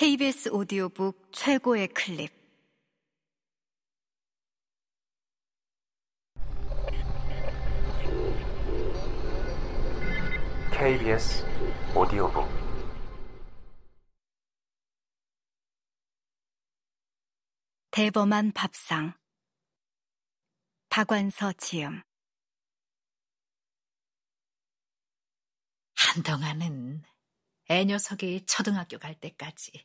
KBS 오디오북 최고의 클립. KBS 오디오북 대범한 밥상. 박완서 지음. 한동안은 애녀석이 초등학교 갈 때까지.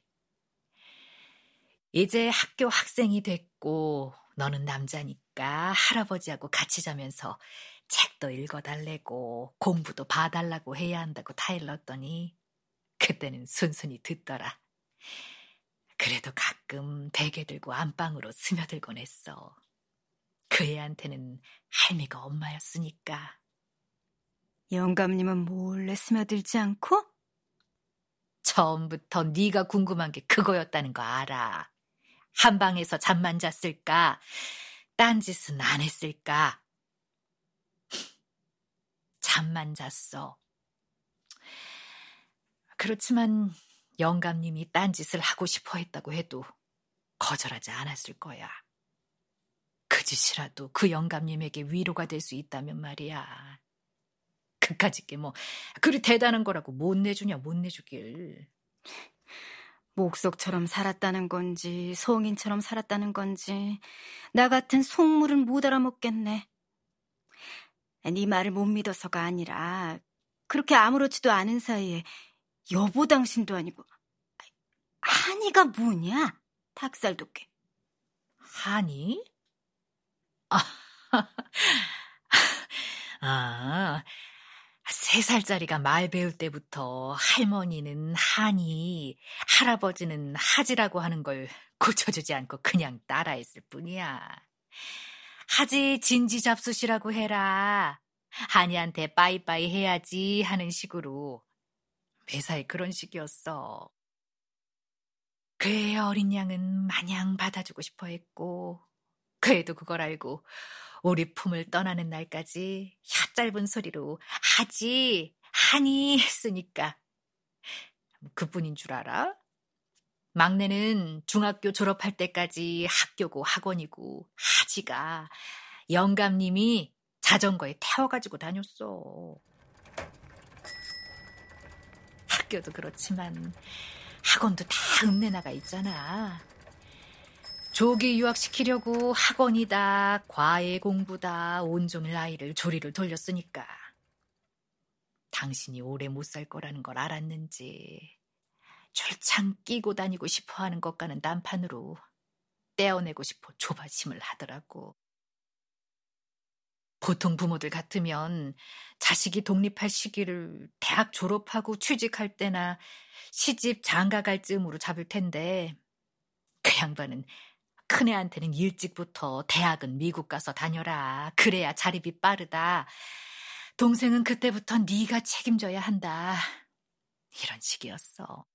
이제 학교 학생이 됐고 너는 남자니까 할아버지하고 같이 자면서 책도 읽어달래고 공부도 봐달라고 해야 한다고 타일렀더니 그때는 순순히 듣더라. 그래도 가끔 베개 들고 안방으로 스며들곤 했어. 그 애한테는 할미가 엄마였으니까. 영감님은 몰래 스며들지 않고? 처음부터 네가 궁금한 게 그거였다는 거 알아. 한 방에서 잠만 잤을까? 딴짓은 안 했을까? 잠만 잤어. 그렇지만 영감님이 딴짓을 하고 싶어 했다고 해도 거절하지 않았을 거야. 그 짓이라도 그 영감님에게 위로가 될 수 있다면 말이야. 그까짓 게 뭐 그리 대단한 거라고 못 내주냐 못 내주길. 목석처럼 살았다는 건지 성인처럼 살았다는 건지 나 같은 속물은 못 알아먹겠네. 네 말을 못 믿어서가 아니라 그렇게 아무렇지도 않은 사이에 여보 당신도 아니고 한이가 뭐냐? 닭살 돋게. 한이? 아, 3살짜리가 말 배울 때부터 할머니는 한이, 할아버지는 하지라고 하는 걸 고쳐주지 않고 그냥 따라했을 뿐이야. 하지 진지 잡수시라고 해라. 한이한테 빠이빠이 해야지 하는 식으로. 매사에 그런 식이었어. 그의 어린 양은 마냥 받아주고 싶어 했고 그 애도 그걸 알고 우리 품을 떠나는 날까지 혓짧은 소리로 하지, 하니 했으니까. 그뿐인 줄 알아? 막내는 중학교 졸업할 때까지 학교고 학원이고 하지가 영감님이 자전거에 태워가지고 다녔어. 학교도 그렇지만 학원도 다 읍내 나가 있잖아. 조기 유학시키려고 학원이다, 과외 공부다, 온종일 아이를 조리를 돌렸으니까. 당신이 오래 못 살 거라는 걸 알았는지 줄창 끼고 다니고 싶어하는 것과는 난판으로 떼어내고 싶어 조바심을 하더라고. 보통 부모들 같으면 자식이 독립할 시기를 대학 졸업하고 취직할 때나 시집 장가갈 쯤으로 잡을 텐데 그 양반은 큰애한테는 일찍부터 대학은 미국 가서 다녀라. 그래야 자립이 빠르다. 동생은 그때부터 네가 책임져야 한다. 이런 식이었어.